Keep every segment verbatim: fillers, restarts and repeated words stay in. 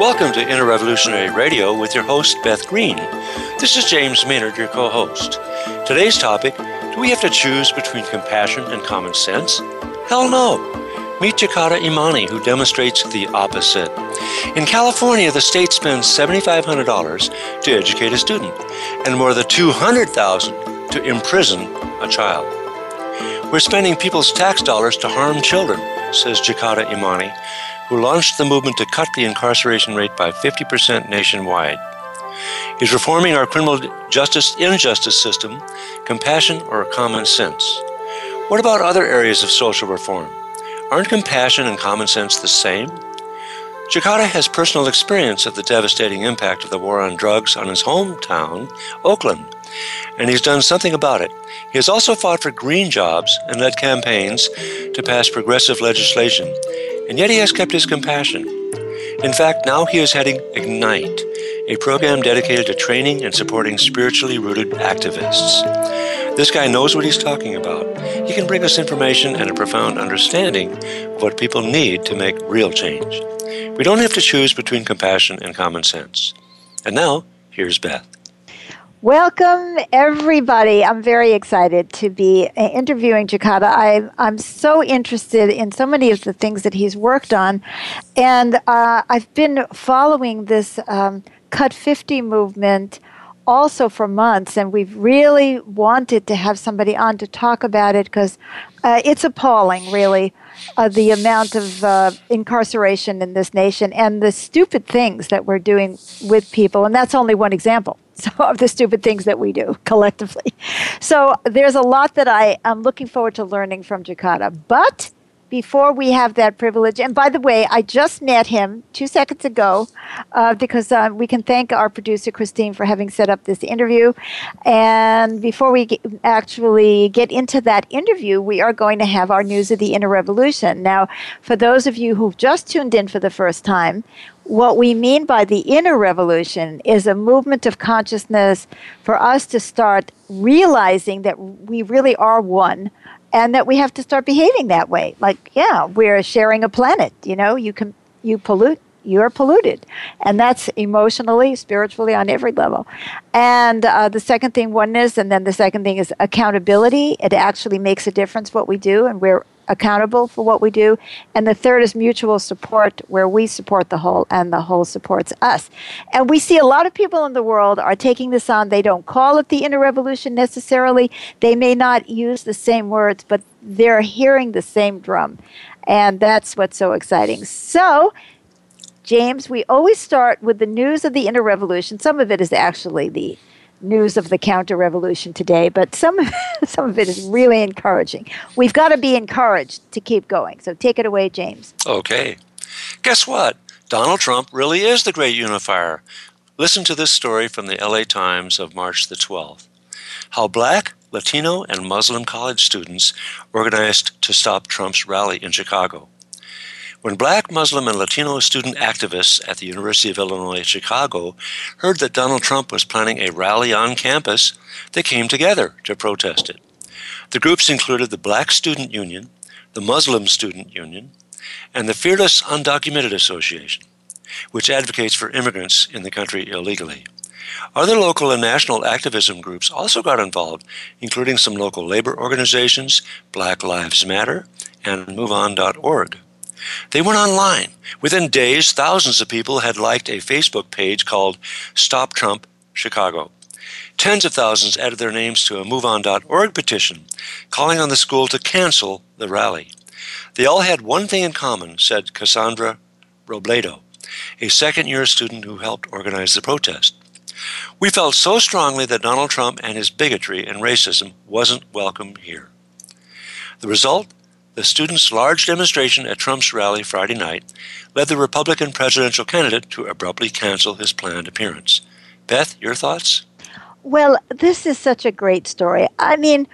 Welcome to Interrevolutionary Radio with your host, Beth Green. This is James Maynard, your co-host. Today's topic, do we have to choose between compassion and common sense? Hell no. Meet Jakada Imani, who demonstrates the opposite. In California, the state spends seven thousand five hundred dollars to educate a student and more than two hundred thousand dollars to imprison a child. We're spending people's tax dollars to harm children, says Jakada Imani, who launched the movement to cut the incarceration rate by fifty percent nationwide. Is reforming our criminal justice injustice system compassion or common sense? What about other areas of social reform? Aren't compassion and common sense the same? Jakada has personal experience of the devastating impact of the war on drugs on his hometown, Oakland, and he's done something about it. He has also fought for green jobs and led campaigns to pass progressive legislation, and yet he has kept his compassion. In fact, now he is heading Ignite, a program dedicated to training and supporting spiritually rooted activists. This guy knows what he's talking about. He can bring us information and a profound understanding of what people need to make real change. We don't have to choose between compassion and common sense. And now, here's Beth. Welcome, everybody. I'm very excited to be interviewing Jakada. I, I'm so interested in so many of the things that he's worked on. And uh, I've been following this um, Cut fifty movement also for months, and we've really wanted to have somebody on to talk about it because uh, it's appalling, really, uh, the amount of uh, incarceration in this nation and the stupid things that we're doing with people. And that's only one example. So of the stupid things that we do collectively. So there's a lot that I am looking forward to learning from Jakada. But before we have that privilege, and by the way, I just met him two seconds ago uh, because uh, we can thank our producer, Christine, for having set up this interview. And before we get, actually get into that interview, we are going to have our News of the Inner Revolution. Now, for those of you who've just tuned in for the first time, what we mean by the inner revolution is a movement of consciousness for us to start realizing that we really are one and that we have to start behaving that way. Like, yeah, we're sharing a planet. You know, you can, you pollute, you're polluted. And that's emotionally, spiritually, on every level. And uh, the second thing, oneness, and then the second thing is accountability. It actually makes a difference what we do, and we're accountable for what we do. And the third is mutual support, where we support the whole and the whole supports us. And we see a lot of people in the world are taking this on. They don't call it the inner revolution necessarily. They may not use the same words, but they're hearing the same drum. And that's what's so exciting. So, James, we always start with the news of the inner revolution. Some of it is actually the news of the counter-revolution today, but some, some of it is really encouraging. We've got to be encouraged to keep going. So take it away, James. Okay. Guess what? Donald Trump really is the great unifier. Listen to this story from the L A Times of March the twelfth. How black, Latino, and Muslim college students organized to stop Trump's rally in Chicago. When black, Muslim, and Latino student activists at the University of Illinois at Chicago heard that Donald Trump was planning a rally on campus, they came together to protest it. The groups included the Black Student Union, the Muslim Student Union, and the Fearless Undocumented Association, which advocates for immigrants in the country illegally. Other local and national activism groups also got involved, including some local labor organizations, Black Lives Matter, and move on dot org. They went online. Within days, thousands of people had liked a Facebook page called Stop Trump Chicago. Tens of thousands added their names to a move on dot org petition calling on the school to cancel the rally. They all had one thing in common, said Cassandra Robledo, a second-year student who helped organize the protest. We felt so strongly that Donald Trump and his bigotry and racism wasn't welcome here. The result? The students' large demonstration at Trump's rally Friday night led the Republican presidential candidate to abruptly cancel his planned appearance. Beth, your thoughts? Well, this is such a great story. I mean,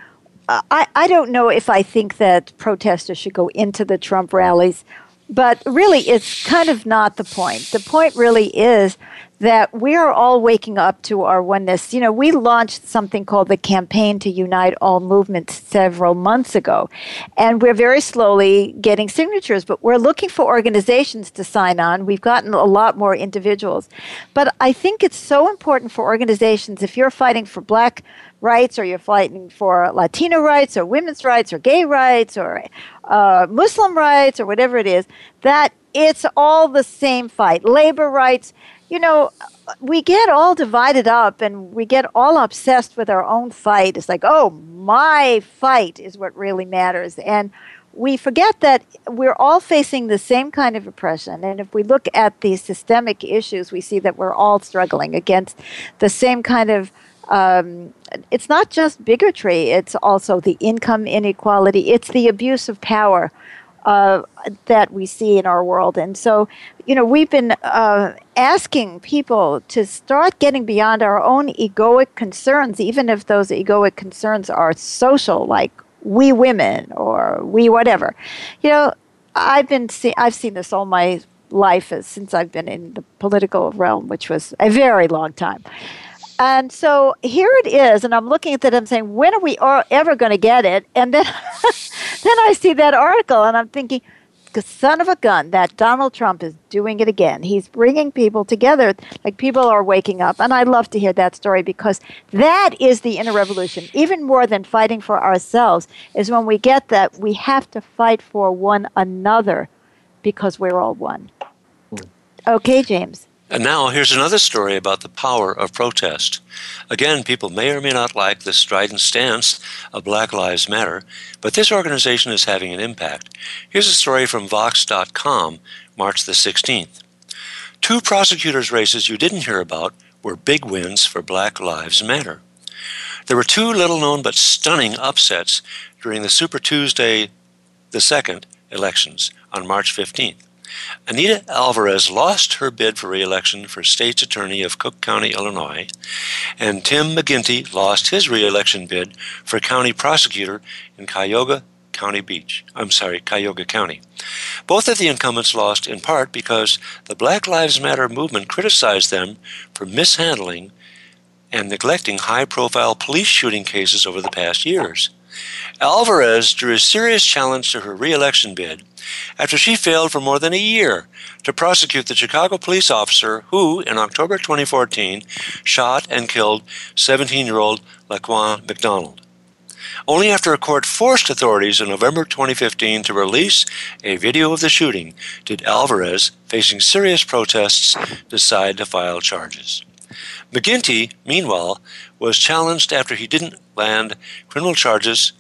I, I don't know if I think that protesters should go into the Trump rallies, but really it's kind of not the point. The point really is that we are all waking up to our oneness. You know, we launched something called the Campaign to Unite All Movement several months ago, and we're very slowly getting signatures, but we're looking for organizations to sign on. We've gotten a lot more individuals. But I think it's so important for organizations, if you're fighting for black rights or you're fighting for Latino rights or women's rights or gay rights or uh, Muslim rights or whatever it is, that it's all the same fight. Labor rights. You know, we get all divided up and we get all obsessed with our own fight. It's like, oh, my fight is what really matters. And we forget that we're all facing the same kind of oppression. And if we look at these systemic issues, we see that we're all struggling against the same kind of, um, it's not just bigotry, it's also the income inequality, it's the abuse of power Uh, that we see in our world. And so, you know, we've been uh, asking people to start getting beyond our own egoic concerns, even if those egoic concerns are social, like we women or we whatever. You know, I've been see- I've seen this all my life as, since I've been in the political realm, which was a very long time. And so here it is, and I'm looking at that, I'm saying, when are we ever going to get it? And then, then I see that article, and I'm thinking, son of a gun, that Donald Trump is doing it again. He's bringing people together, like people are waking up. And I love to hear that story, because that is the inner revolution. Even more than fighting for ourselves is when we get that we have to fight for one another, because we're all one. Okay, James. And now here's another story about the power of protest. Again, people may or may not like the strident stance of Black Lives Matter, but this organization is having an impact. Here's a story from Vox dot com, March the sixteenth. Two prosecutors' races you didn't hear about were big wins for Black Lives Matter. There were two little-known but stunning upsets during the Super Tuesday the second elections on March fifteenth. Anita Alvarez lost her bid for re-election for state's attorney of Cook County, Illinois, and Tim McGinty lost his re-election bid for county prosecutor in Cuyahoga County Beach. I'm sorry, Cuyahoga County. Both of the incumbents lost in part because the Black Lives Matter movement criticized them for mishandling and neglecting high-profile police shooting cases over the past years. Alvarez drew a serious challenge to her re-election bid after she failed for more than a year to prosecute the Chicago police officer who, in October twenty fourteen, shot and killed seventeen-year-old Laquan McDonald. Only after a court forced authorities in November twenty fifteen to release a video of the shooting did Alvarez, facing serious protests, decide to file charges. McGinty, meanwhile, was challenged after he didn't land criminal charges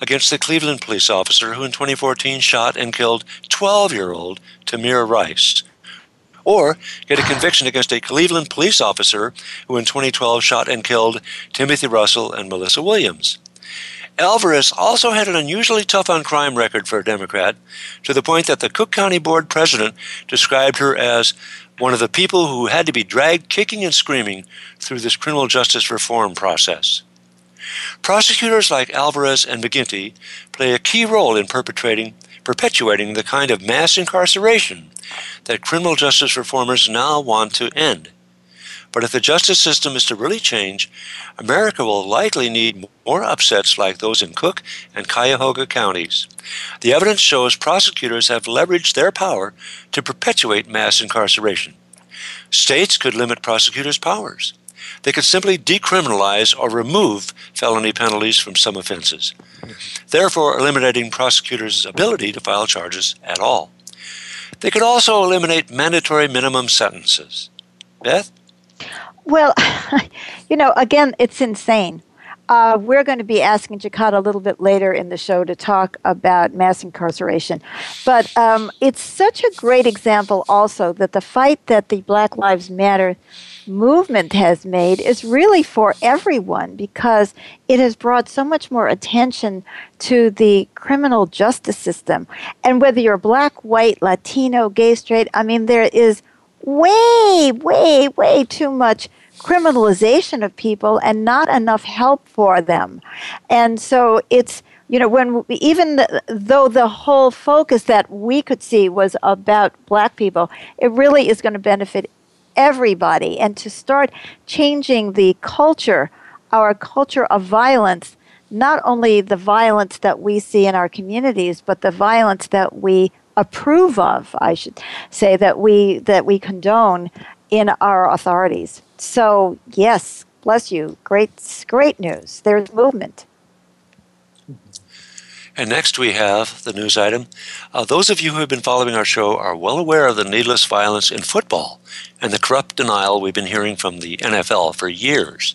against the Cleveland police officer who in twenty fourteen shot and killed twelve-year-old Tamir Rice, or get a conviction against a Cleveland police officer who in twenty twelve shot and killed Timothy Russell and Melissa Williams. Alvarez also had an unusually tough-on-crime record for a Democrat, to the point that the Cook County Board president described her as one of the people who had to be dragged kicking and screaming through this criminal justice reform process. Prosecutors like Alvarez and McGinty play a key role in perpetrating, perpetuating the kind of mass incarceration that criminal justice reformers now want to end. But if the justice system is to really change, America will likely need more upsets like those in Cook and Cuyahoga counties. The evidence shows prosecutors have leveraged their power to perpetuate mass incarceration. States could limit prosecutors' powers. They could simply decriminalize or remove felony penalties from some offenses, therefore eliminating prosecutors' ability to file charges at all. They could also eliminate mandatory minimum sentences. Beth? Well, you know, again, it's insane. Uh, we're going to be asking Jakada a little bit later in the show to talk about mass incarceration. But um, it's such a great example also that the fight that the Black Lives Matter movement has made is really for everyone, because it has brought so much more attention to the criminal justice system. And whether you're black, white, Latino, gay, straight, I mean, there is way, way, way too much criminalization of people and not enough help for them. And so it's, you know, when we, even the, though the whole focus that we could see was about black people, it really is going to benefit everybody and to start changing the culture, our culture of violence, not only the violence that we see in our communities, but the violence that we approve of, I should say, that we that we condone in our authorities. So, yes, bless you. Great, great news. There's movement. And next we have the news item. Uh, those of you who have been following our show are well aware of the needless violence in football and the corrupt denial we've been hearing from the N F L for years.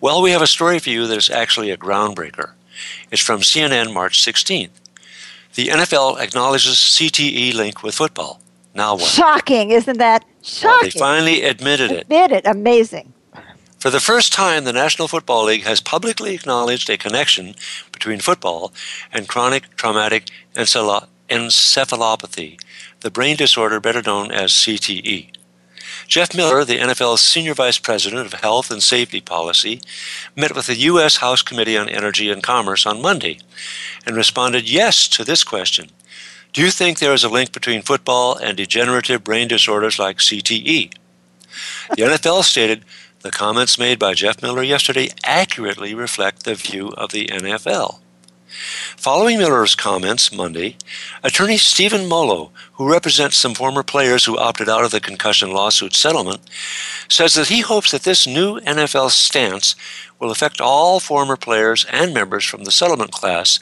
Well, we have a story for you that is actually a groundbreaker. It's from C N N, March sixteenth. The N F L acknowledges C T E link with football. Now what? Shocking, isn't that? Shocking. Well, they finally admitted it. Admitted it. Amazing. For the first time, the National Football League has publicly acknowledged a connection between football and chronic traumatic encephalopathy, the brain disorder better known as C T E. Jeff Miller, the N F L's Senior Vice President of Health and Safety Policy, met with the U S House Committee on Energy and Commerce on Monday and responded yes to this question. Do you think there is a link between football and degenerative brain disorders like C T E? The N F L stated, the comments made by Jeff Miller yesterday accurately reflect the view of the N F L. Following Miller's comments Monday, attorney Stephen Molo, who represents some former players who opted out of the concussion lawsuit settlement, says that he hopes that this new N F L stance will affect all former players and members from the settlement class,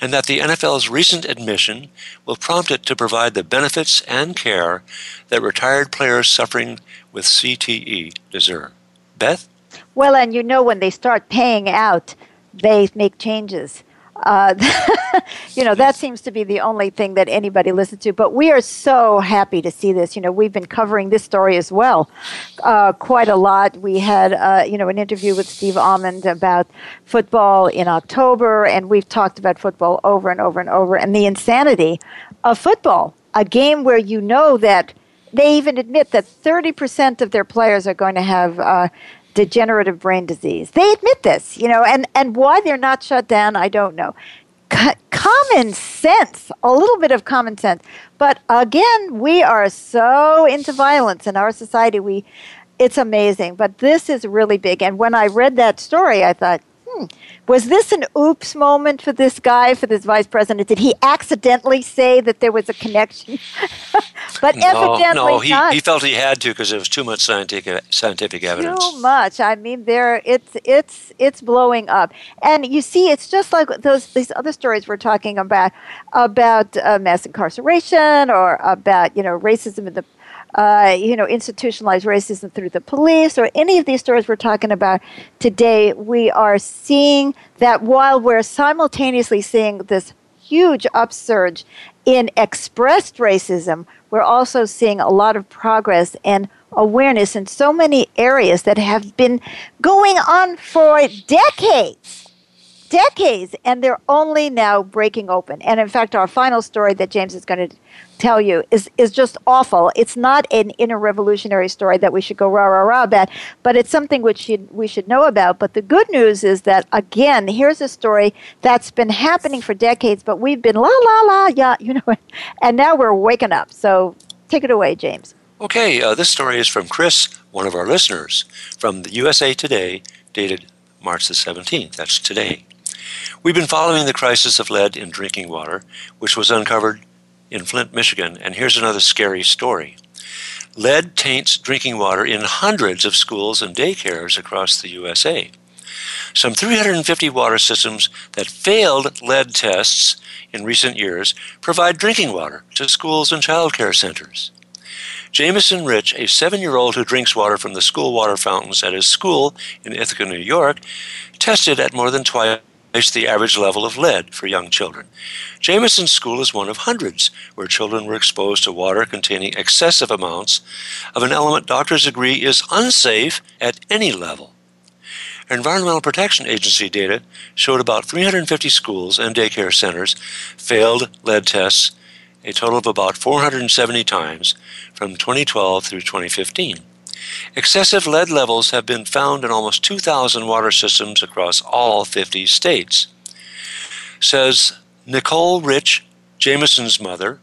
and that the N F L's recent admission will prompt it to provide the benefits and care that retired players suffering with C T E deserve. Beth? Well, and you know, when they start paying out, they make changes. Uh, you know, that seems to be the only thing that anybody listens to. But we are so happy to see this. You know, we've been covering this story as well uh, quite a lot. We had, uh, you know, an interview with Steve Almond about football in October, and we've talked about football over and over and over, and the insanity of football, a game where you know that they even admit that thirty percent of their players are going to have uh, degenerative brain disease. They admit this, you know, and, and why they're not shut down, I don't know. C- common sense, a little bit of common sense. But again, we are so into violence in our society. We, it's amazing. But this is really big. And when I read that story, I thought, hmm, was this an oops moment for this guy, for this vice president? Did he accidentally say that there was a connection? But no, evidently no, he, not. He felt he had to because there was too much scientific scientific evidence. Too much. I mean, there it's it's it's blowing up, and you see, it's just like those these other stories we're talking about about uh, mass incarceration or about you know racism in the. Uh, you know, institutionalized racism through the police or any of these stories we're talking about today, we are seeing that while we're simultaneously seeing this huge upsurge in expressed racism, we're also seeing a lot of progress and awareness in so many areas that have been going on for decades. Decades, and they're only now breaking open. And in fact, our final story that James is going to tell you is, is just awful. It's not an interrevolutionary story that we should go rah, rah, rah about, but it's something which you, we should know about. But the good news is that, again, here's a story that's been happening for decades, but we've been la, la, la, yeah, you know, and now we're waking up. So take it away, James. Okay, uh, this story is from Chris, one of our listeners, from the U S A Today, dated March the seventeenth. That's today. We've been following the crisis of lead in drinking water, which was uncovered in Flint, Michigan, and here's another scary story. Lead taints drinking water in hundreds of schools and daycares across the U S A. Some three hundred fifty water systems that failed lead tests in recent years provide drinking water to schools and child care centers. Jameson Rich, a seven-year-old who drinks water from the school water fountains at his school in Ithaca, New York, tested at more than twice the average level of lead for young children. Jameson's school is one of hundreds where children were exposed to water containing excessive amounts of an element doctors agree is unsafe at any level. Environmental Protection Agency data showed about three hundred fifty schools and daycare centers failed lead tests a total of about four hundred seventy times from twenty twelve through twenty fifteen. Excessive lead levels have been found in almost two thousand water systems across all fifty states. Says Nicole Rich, Jameson's mother,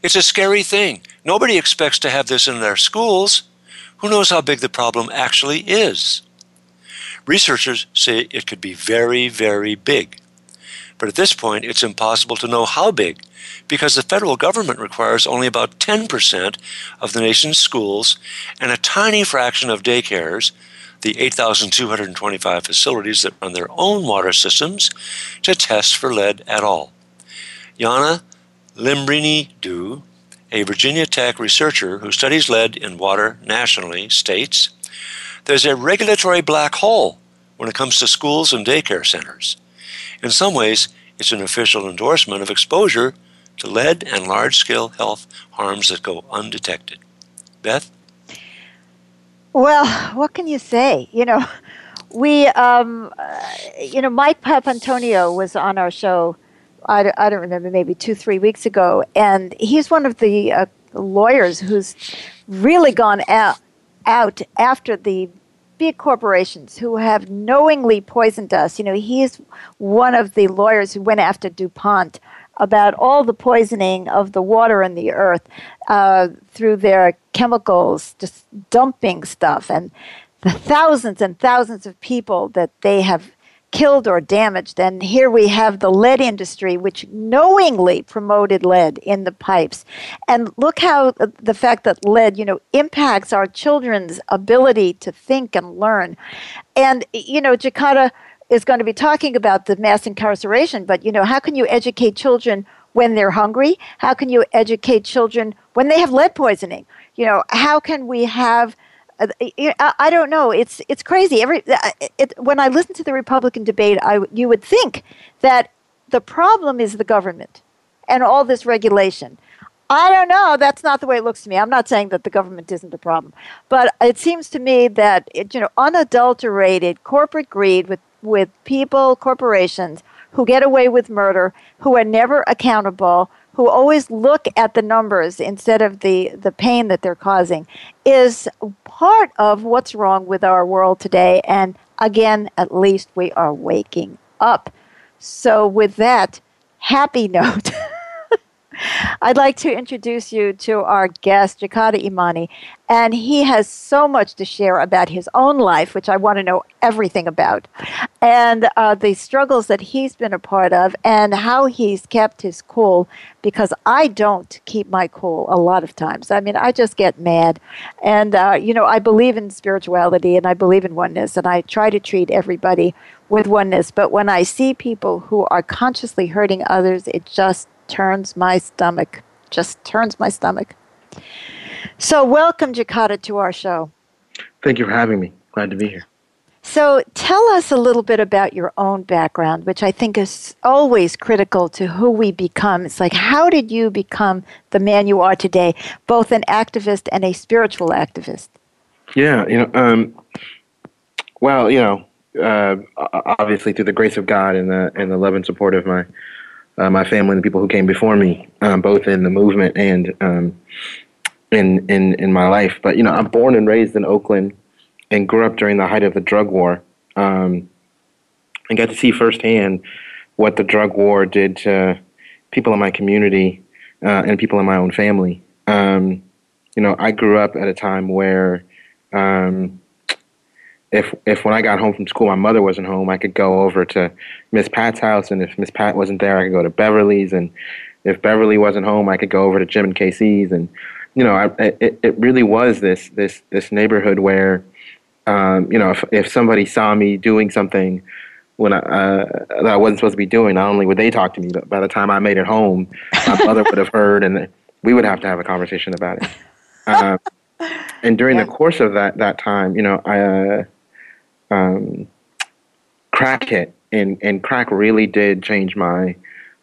it's a scary thing. Nobody expects to have this in their schools. who knows how big the problem actually is? Researchers say it could be very, very big. But at this point, it's impossible to know how big, because the federal government requires only about ten percent of the nation's schools and a tiny fraction of daycares, the eight thousand two hundred twenty-five facilities that run their own water systems, to test for lead at all. Yana Lembrini-Du, a Virginia Tech researcher who studies lead in water nationally, states, "There's a regulatory black hole when it comes to schools and daycare centers. In some ways, it's an official endorsement of exposure to lead and large-scale health harms that go undetected." Beth? Well, what can you say? You know, we, um, uh, you know, Mike Papantonio was on our show, I, I don't remember, maybe two, three weeks ago, and he's one of the uh, lawyers who's really gone out, out after the big corporations who have knowingly poisoned us. You know, he's one of the lawyers who went after DuPont about all the poisoning of the water and the earth uh, through their chemicals, just dumping stuff, and the thousands and thousands of people that they have killed or damaged. And here we have the lead industry, which knowingly promoted lead in the pipes. And look how the fact that lead, you know, impacts our children's ability to think and learn. And, you know, Jakada is going to be talking about the mass incarceration, but, you know, how can you educate children when they're hungry? How can you educate children when they have lead poisoning? You know, how can we have... I don't know. It's it's crazy. Every it, when I listen to the Republican debate, I you would think that the problem is the government and all this regulation. I don't know. That's not the way it looks to me. I'm not saying that the government isn't the problem, but it seems to me that it, you know, unadulterated corporate greed with with people, corporations who get away with murder, who are never accountable, who always look at the numbers instead of the, the pain that they're causing, is part of what's wrong with our world today. And again, at least we are waking up. So with that happy note, I'd like to introduce you to our guest, Jakada Imani. And he has so much to share about his own life, which I want to know everything about, and uh, the struggles that he's been a part of and how he's kept his cool, because I don't keep my cool a lot of times. I mean, I just get mad. And, uh, you know, I believe in spirituality and I believe in oneness, and I try to treat everybody with oneness. But when I see people who are consciously hurting others, it just turns my stomach, just turns my stomach. So welcome, Jakada, to our show. Thank you for having me. Glad to be here. So tell us a little bit about your own background, which I think is always critical to who we become. It's like, how did you become the man you are today, both an activist and a spiritual activist? Yeah, you know, um, well, you know, uh, obviously through the grace of God and the, and the love and support of my Uh, my family and the people who came before me, um, both in the movement and um, in in in my life. But you know, I'm born and raised in Oakland, and grew up during the height of the drug war, um, and got to see firsthand what the drug war did to people in my community uh, and people in my own family. Um, you know, I grew up at a time where, um, If if when I got home from school, my mother wasn't home, I could go over to Miss Pat's house, and if Miss Pat wasn't there, I could go to Beverly's, and if Beverly wasn't home, I could go over to Jim and Casey's, and you know, I, it it really was this this this neighborhood where, um, you know, if if somebody saw me doing something when I, uh, that I wasn't supposed to be doing, not only would they talk to me, but by the time I made it home, my mother would have heard, and we would have to have a conversation about it. Uh, and during yeah. the course of that that time, you know, I. Uh, Um, crack hit, and, and crack really did change my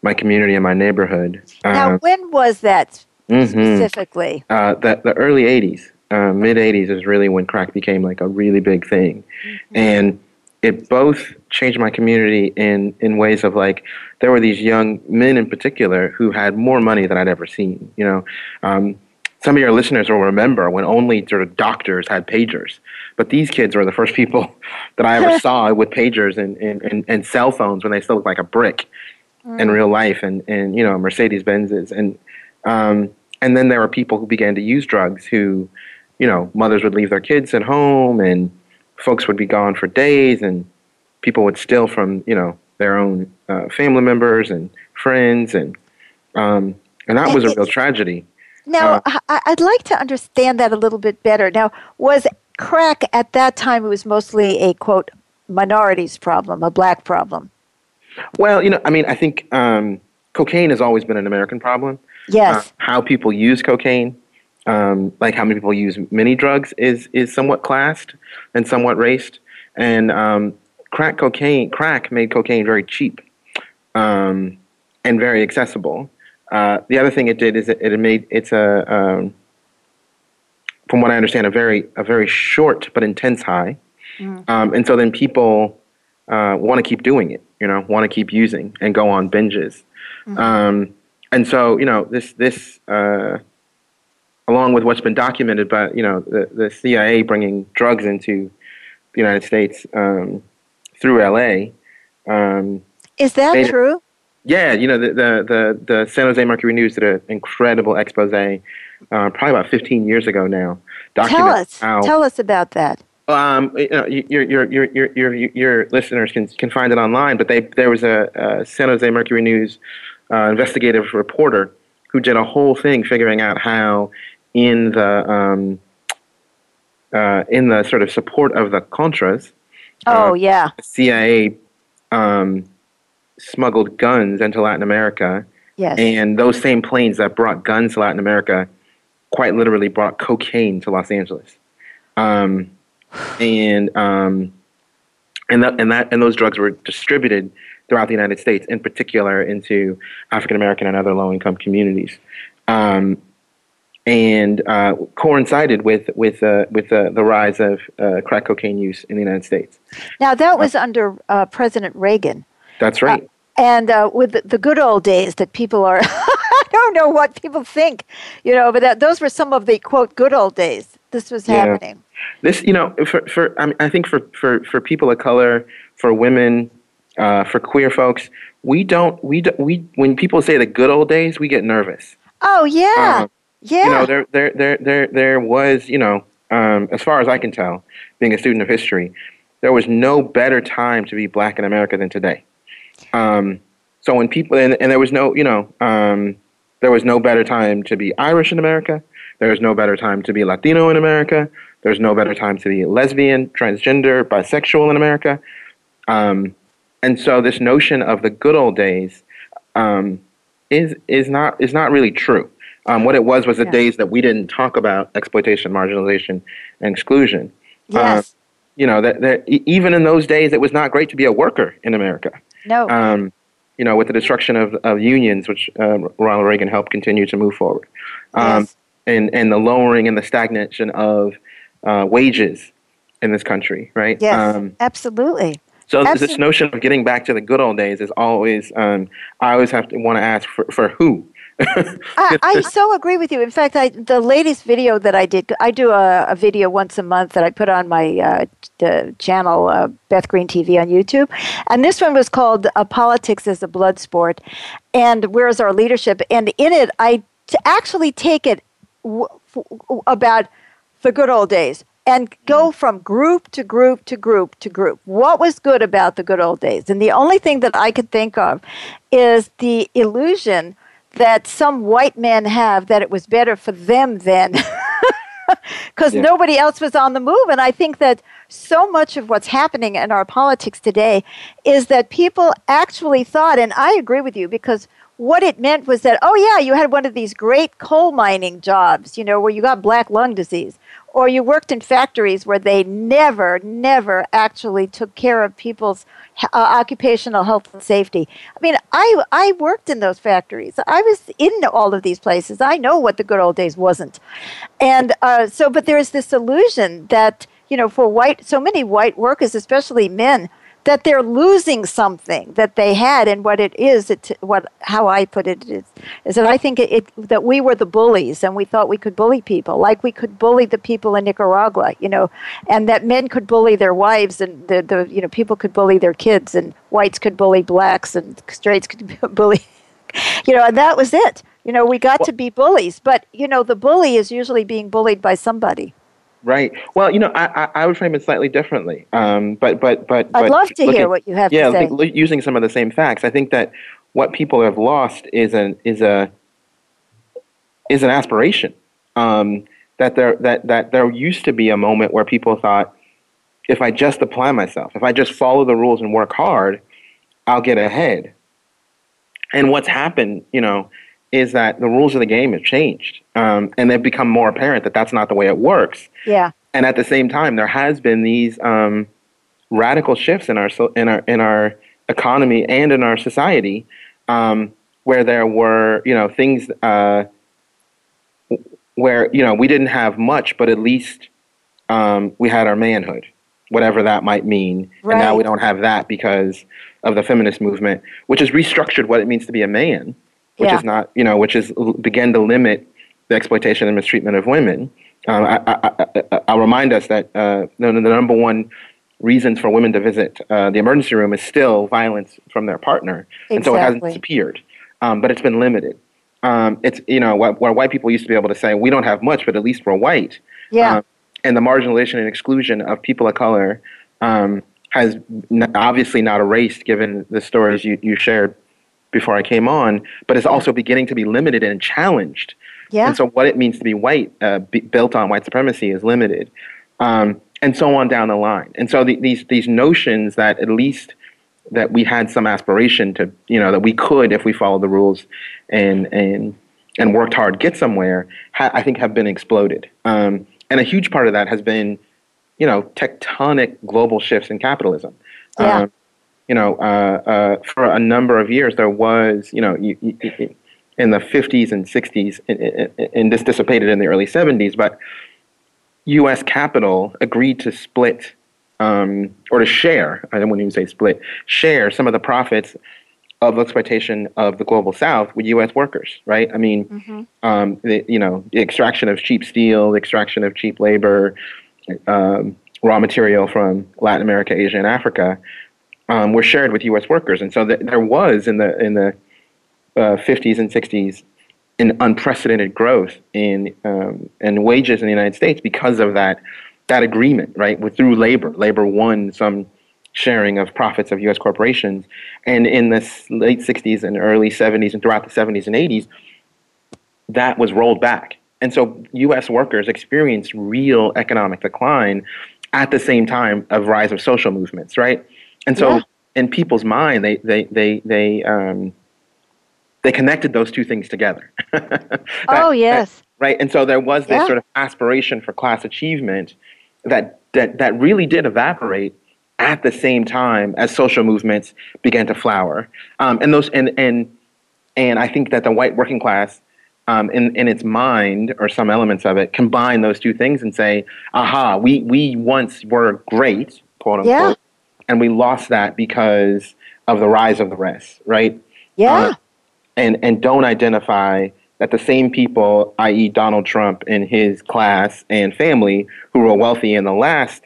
my community and my neighborhood. Uh, now, when was that mm-hmm. specifically? Uh, the, the early eighties, uh, mid-eighties is really when crack became like a really big thing. Mm-hmm. And it both changed my community in, in ways of like, there were these young men in particular who had more money than I'd ever seen, you know. Um, Some of your listeners will remember when only sort of doctors had pagers, but these kids were the first people that I ever saw with pagers and, and, and, and cell phones when they still looked like a brick mm. in real life, and, and you know, Mercedes Benzes, and um, and then there were people who began to use drugs who you know, mothers would leave their kids at home and folks would be gone for days and people would steal from, you know, their own uh, family members and friends. And um, and that was a real tragedy. Now, uh, I'd like to understand that a little bit better. Now, was crack at that time, it was mostly a, quote, minorities problem, a black problem? Well, you know, I mean, I think um, cocaine has always been an American problem. Yes. Uh, how people use cocaine, um, like how many people use many drugs, is is somewhat classed and somewhat raced. And um, crack cocaine, crack made cocaine very cheap um, and very accessible. Uh, the other thing it did is it, it made it's a, um, from what I understand, a very a very short but intense high. Mm. Um, and so then people uh, want to keep doing it, you know, want to keep using and go on binges. Mm-hmm. Um, and so, you know, this, this uh, along with what's been documented by, you know, the, the C I A bringing drugs into the United States um, through L A. Um, Is that they, true? Yeah. You know, the, the, the, the San Jose Mercury News did an incredible expose uh, probably about fifteen years ago now. Tell us. How, Tell us about that. Um, you know, your, your, your, your, your, your listeners can, can find it online, but they, there was a, a San Jose Mercury News uh, investigative reporter who did a whole thing figuring out how in the, um, uh, in the sort of support of the Contras, oh, uh, yeah. C I A um, smuggled guns into Latin America. Yes. And those same planes that brought guns to Latin America quite literally brought cocaine to Los Angeles. Um, And um, and that and that and those drugs were distributed throughout the United States, in particular into African American and other low income communities, um, and uh, coincided with with uh, with uh, the rise of uh, crack cocaine use in the United States. Now that was uh, under uh, President Reagan. That's right. Uh, and uh, with the, the good old days that people are, I don't know what people think, you know, but that, those were some of the quote good old days. This was yeah. happening. This, you know, for, for I, mean, I think for, for, for people of color, for women, uh, for queer folks, we don't we do, we when people say the good old days, we get nervous. Oh yeah, um, yeah. You know, there there there there there was, you know, um, as far as I can tell, being a student of history, there was no better time to be black in America than today. Um, so when people and, and there was no, you know, um, there was no better time to be Irish in America. There was no better time to be Latino in America. There's no better time to be lesbian, transgender, bisexual in America. Um, and so this notion of the good old days um, is is not is not really true. Um, what it was was the yeah. days that we didn't talk about exploitation, marginalization, and exclusion. Yes. Uh, you know, that, that even in those days, it was not great to be a worker in America. No. Um, you know, with the destruction of, of unions, which uh, Ronald Reagan helped continue to move forward. Um, yes. And, and the lowering and the stagnation of Uh, wages in this country, right? Yes, um, absolutely. So absolutely. This notion of getting back to the good old days is always, um, I always have to want to ask for, for who? I, I so agree with you. In fact, I, the latest video that I did, I do a, a video once a month that I put on my uh, the channel, uh, Beth Green T V on YouTube. And this one was called uh, Politics as a Blood Sport and Where's Our Leadership? And in it, I t- actually take it w- w- about the good old days, and go from group to group to group to group. What was good about the good old days? And the only thing that I could think of is the illusion that some white men have that it was better for them then because yeah. nobody else was on the move. And I think that so much of what's happening in our politics today is that people actually thought, and I agree with you, because what it meant was that, oh, yeah, you had one of these great coal mining jobs, you know, where you got black lung disease, or you worked in factories where they never, never actually took care of people's uh, occupational health and safety. I mean, I I worked in those factories. I was in all of these places. I know what the good old days wasn't. And uh, so, but there is this illusion that, you know, for white, so many white workers, especially men, that they're losing something that they had, and what it is, it what how I put it is, is that I think it, it that we were the bullies, and we thought we could bully people, like we could bully the people in Nicaragua, you know, and that men could bully their wives, and the, the you know people could bully their kids, and whites could bully blacks, and straights could bully, you know, and that was it. You know, we got well, to be bullies, but you know, the bully is usually being bullied by somebody. Right. Well, you know, I, I, I would frame it slightly differently. Um, but but but I'd but love to looking, hear what you have yeah, to say. Yeah, using some of the same facts, I think that what people have lost is an is a is an aspiration. Um, that there that that there used to be a moment where people thought, if I just apply myself, if I just follow the rules and work hard, I'll get ahead. And what's happened, you know, is that the rules of the game have changed, um, and they've become more apparent that that's not the way it works. Yeah. And at the same time, there has been these um, radical shifts in our so in our in our economy and in our society, um, where there were, you know, things uh, where, you know, we didn't have much, but at least um, we had our manhood, whatever that might mean. Right. And now we don't have that because of the feminist movement, which has restructured what it means to be a man. Which yeah. is not, you know, which is began to limit the exploitation and mistreatment of women. Um, I, I, I, I'll remind us that uh, the, the number one reason for women to visit uh, the emergency room is still violence from their partner, exactly. And so it hasn't disappeared, um, but it's been limited. Um, it's you know wh- where white people used to be able to say we don't have much, but at least we're white. Yeah, um, and the marginalization and exclusion of people of color um, has n- obviously not erased, given the stories you, you shared before I came on, but it's also beginning to be limited and challenged. Yeah. And so what it means to be white, uh, b- built on white supremacy, is limited, um, and so on down the line. And so the, these these notions that at least that we had some aspiration to, you know, that we could, if we followed the rules and and and worked hard, get somewhere, ha- I think have been exploded. Um, and a huge part of that has been, you know, tectonic global shifts in capitalism. Yeah. Um, You know, uh, uh, for a number of years, there was, you know, you, you, in the fifties and sixties, and this dissipated in the early seventies, but U S capital agreed to split um, or to share, I don't want to even say split, share some of the profits of exploitation of the global South with U S workers, right? I mean, mm-hmm. um, the, you know, the extraction of cheap steel, the extraction of cheap labor, um, raw material from Latin America, Asia, and Africa, Um, were shared with U S workers, and so th- there was in the in the uh, fifties and sixties an unprecedented growth in um, in wages in the United States because of that that agreement, right? With through labor, labor won some sharing of profits of U S corporations, and in the late sixties and early seventies, and throughout the seventies and eighties, that was rolled back, and so U S workers experienced real economic decline at the same time of rise of social movements, right? And so, yeah. in people's mind, they they they they um, they connected those two things together. that, oh yes, that, right. And so there was this yeah. sort of aspiration for class achievement that that that really did evaporate at the same time as social movements began to flower. Um, and those and and and I think that the white working class, um, in in its mind or some elements of it, combine those two things and say, "Aha! We we once were great," quote unquote. Yeah. And we lost that because of the rise of the rest, right? Yeah. Uh, and and don't identify that the same people, that is. Donald Trump and his class and family, who were wealthy in the last,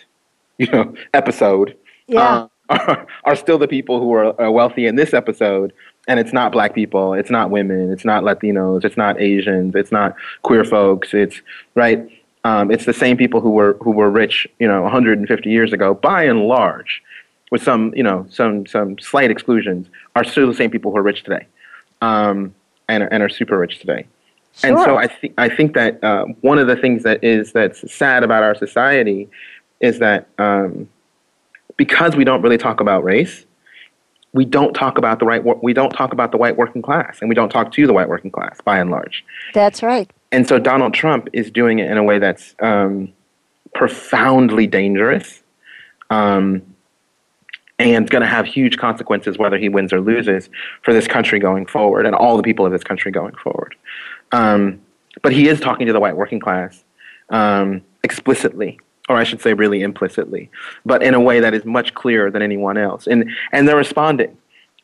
you know, episode, yeah. uh, are, are still the people who are, are wealthy in this episode. And it's not black people, it's not women, it's not Latinos, it's not Asians, it's not queer folks, it's right. Um, it's the same people who were who were rich, you know, one hundred fifty years ago, by and large. With some, you know, some some slight exclusions, are still the same people who are rich today, um, and and are super rich today. Sure. And so I think I think that uh, one of the things that is that's sad about our society is that um, because we don't really talk about race, we don't talk about the right we don't talk about the white working class, and we don't talk to the white working class by and large. That's right. And so Donald Trump is doing it in a way that's um, profoundly dangerous. Um, And it's going to have huge consequences, whether he wins or loses, for this country going forward and all the people of this country going forward. Um, but he is talking to the white working class um, explicitly, or I should say really implicitly, but in a way that is much clearer than anyone else. And and they're responding.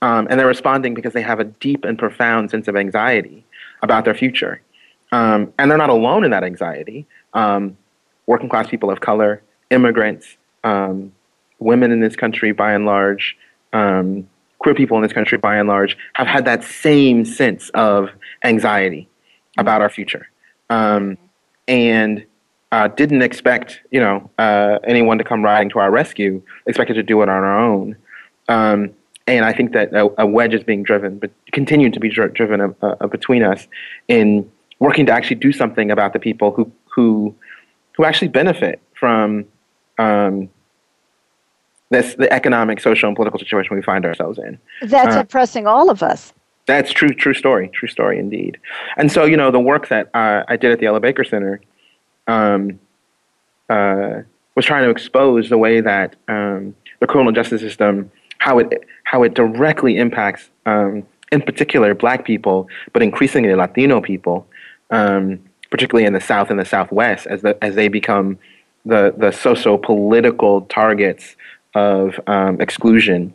Um, and they're responding because they have a deep and profound sense of anxiety about their future. Um, and they're not alone in that anxiety. Um, working class people of color, immigrants, um women in this country, by and large, um, queer people in this country, by and large, have had that same sense of anxiety about our future, um, and uh, didn't expect, you know, uh, anyone to come riding to our rescue, expected to do it on our own. Um, and I think that a, a wedge is being driven, but continued to be dri- driven uh, uh, between us in working to actually do something about the people who who, who actually benefit from um, this, the economic, social, and political situation we find ourselves in. That's uh, oppressing all of us. That's true, true story, true story indeed. And so, you know, the work that uh, I did at the Ella Baker Center um, uh, was trying to expose the way that um, the criminal justice system, how it how it directly impacts, um, in particular, Black people, but increasingly Latino people, um, particularly in the South and the Southwest, as the as they become the the socio-political targets of um, exclusion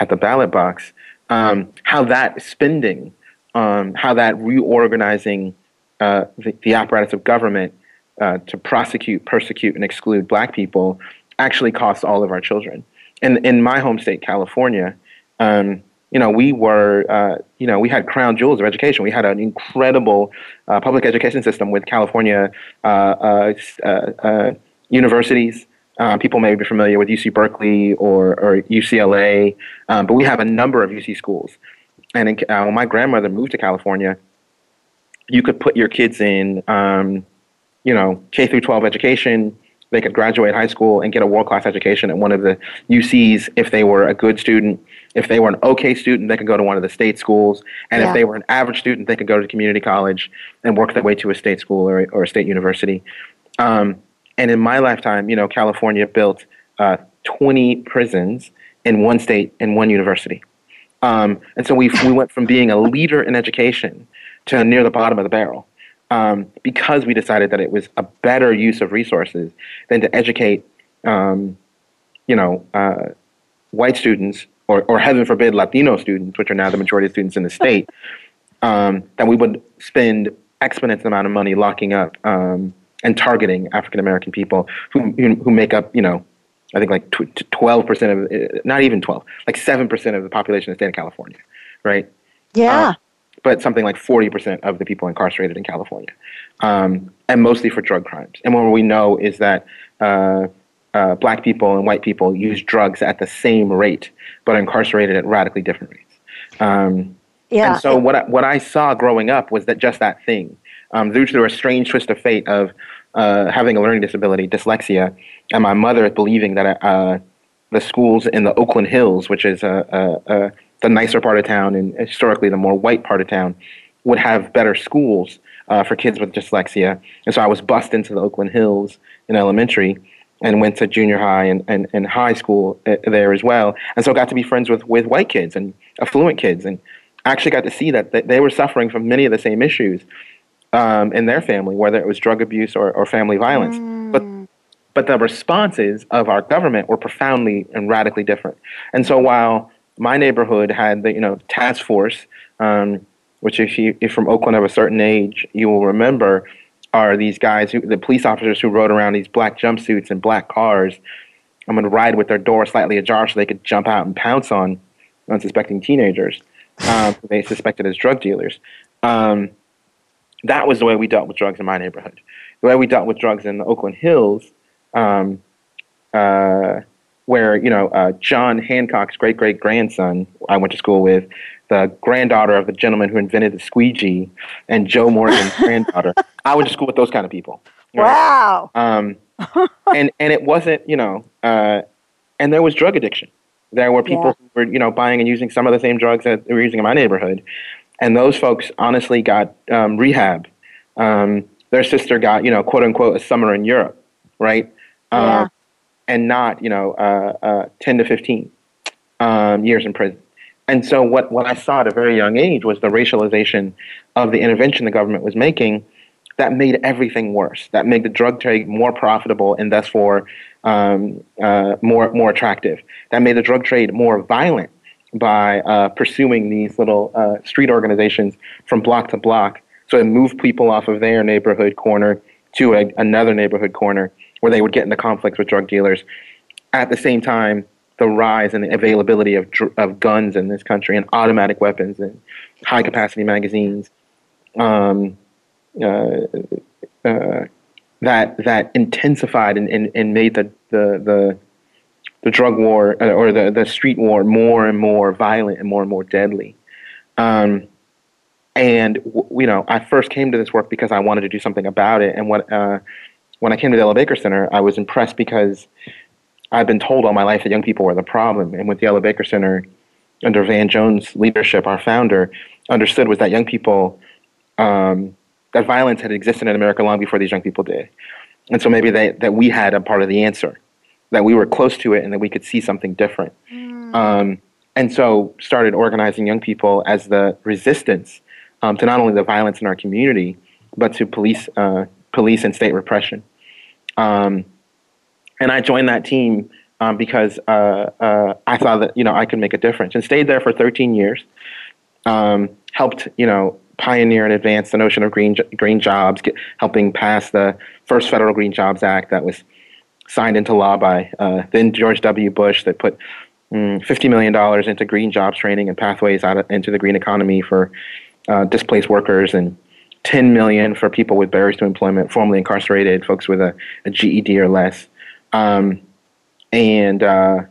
at the ballot box. Um, how that spending, um, how that reorganizing uh, the, the apparatus of government uh, to prosecute, persecute, and exclude Black people actually costs all of our children. And in my home state, California, um, you know, we were, uh, you know, we had crown jewels of education. We had an incredible uh, public education system with California uh, uh, uh, uh, universities. Uh, people may be familiar with U C Berkeley or, or U C L A, um, but we have a number of U C schools. And in, uh, when my grandmother moved to California, you could put your kids in, um, you know, K through twelve education. They could graduate high school and get a world-class education at one of the U Cs if they were a good student. If they were an okay student, they could go to one of the state schools. And yeah. if they were an average student, they could go to community college and work their way to a state school or, or a state university. Um, And in my lifetime, you know, California built uh, twenty prisons in one state and one university. Um, and so we we went from being a leader in education to near the bottom of the barrel um, because we decided that it was a better use of resources than to educate, um, you know, uh, white students or, or heaven forbid, Latino students, which are now the majority of students in the state, um, that we would spend exponential amount of money locking up um and targeting African American people who who make up, you know, I think like twelve percent of, not even twelve, like seven percent of the population of the state of California, right? Yeah. Um, but something like forty percent of the people incarcerated in California, um, and mostly for drug crimes. And what we know is that uh, uh, Black people and white people use drugs at the same rate, but are incarcerated at radically different rates. Um, yeah. And so what I, what I saw growing up was that just that thing. Um, due to a strange twist of fate of uh, having a learning disability, dyslexia, and my mother believing that uh, the schools in the Oakland Hills, which is uh, uh, uh, the nicer part of town and historically the more white part of town, would have better schools uh, for kids with dyslexia. And so I was bussed into the Oakland Hills in elementary and went to junior high and, and, and high school there as well. And so I got to be friends with, with white kids and affluent kids and actually got to see that they were suffering from many of the same issues. Um, in their family, whether it was drug abuse or, or family violence. Mm. But but the responses of our government were profoundly and radically different. And so while my neighborhood had the, you know, task force, um, which if you if from Oakland of a certain age, you will remember, are these guys, who the police officers who rode around these black jumpsuits and black cars, I'm going to ride with their door slightly ajar so they could jump out and pounce on unsuspecting teenagers, um, who they suspected as drug dealers. Um That was the way we dealt with drugs in my neighborhood. The way we dealt with drugs in the Oakland Hills, um, uh, where, you know, uh, John Hancock's great-great-grandson I went to school with, the granddaughter of the gentleman who invented the squeegee, and Joe Morgan's granddaughter. I went to school with those kind of people. Right? Wow. Um, and, and it wasn't, you know, uh, and there was drug addiction. There were people yeah. who were, you know, buying and using some of the same drugs that they were using in my neighborhood. And those folks honestly got um, rehab. Um, their sister got, you know, quote unquote, a summer in Europe, right? Uh, yeah. And not, you know, uh, uh, ten to fifteen um, years in prison. And so what, what I saw at a very young age was the racialization of the intervention the government was making that made everything worse, that made the drug trade more profitable and thus for um, uh, more, more attractive, that made the drug trade more violent. By uh, pursuing these little uh, street organizations from block to block, so it moved people off of their neighborhood corner to a, another neighborhood corner where they would get into conflicts with drug dealers. At the same time, the rise in the availability of of guns in this country and automatic weapons and high capacity magazines, um, uh, uh, that that intensified and, and, and made the, the the the drug war or the, the street war more and more violent and more and more deadly. Um, and you know, I first came to this work because I wanted to do something about it. And what uh, when I came to the Ella Baker Center, I was impressed because I've been told all my life that young people were the problem. And with the Ella Baker Center, under Van Jones' leadership, our founder understood was that young people, um, that violence had existed in America long before these young people did. And so maybe they, that we had a part of the answer, that we were close to it and that we could see something different. Mm. Um, and so started organizing young people as the resistance um, to not only the violence in our community, but to police uh, police and state repression. Um, and I joined that team um, because uh, uh, I thought that, you know, I could make a difference, and stayed there for thirteen years, um, helped, you know, pioneer and advance the notion of green green jobs, get, helping pass the first federal Green Jobs Act that was signed into law by uh, then George W. Bush, that put um, fifty million dollars into green jobs training and pathways out of, into the green economy for uh, displaced workers, and ten million dollars for people with barriers to employment, formerly incarcerated, folks with a, a G E D or less. Um, and uh,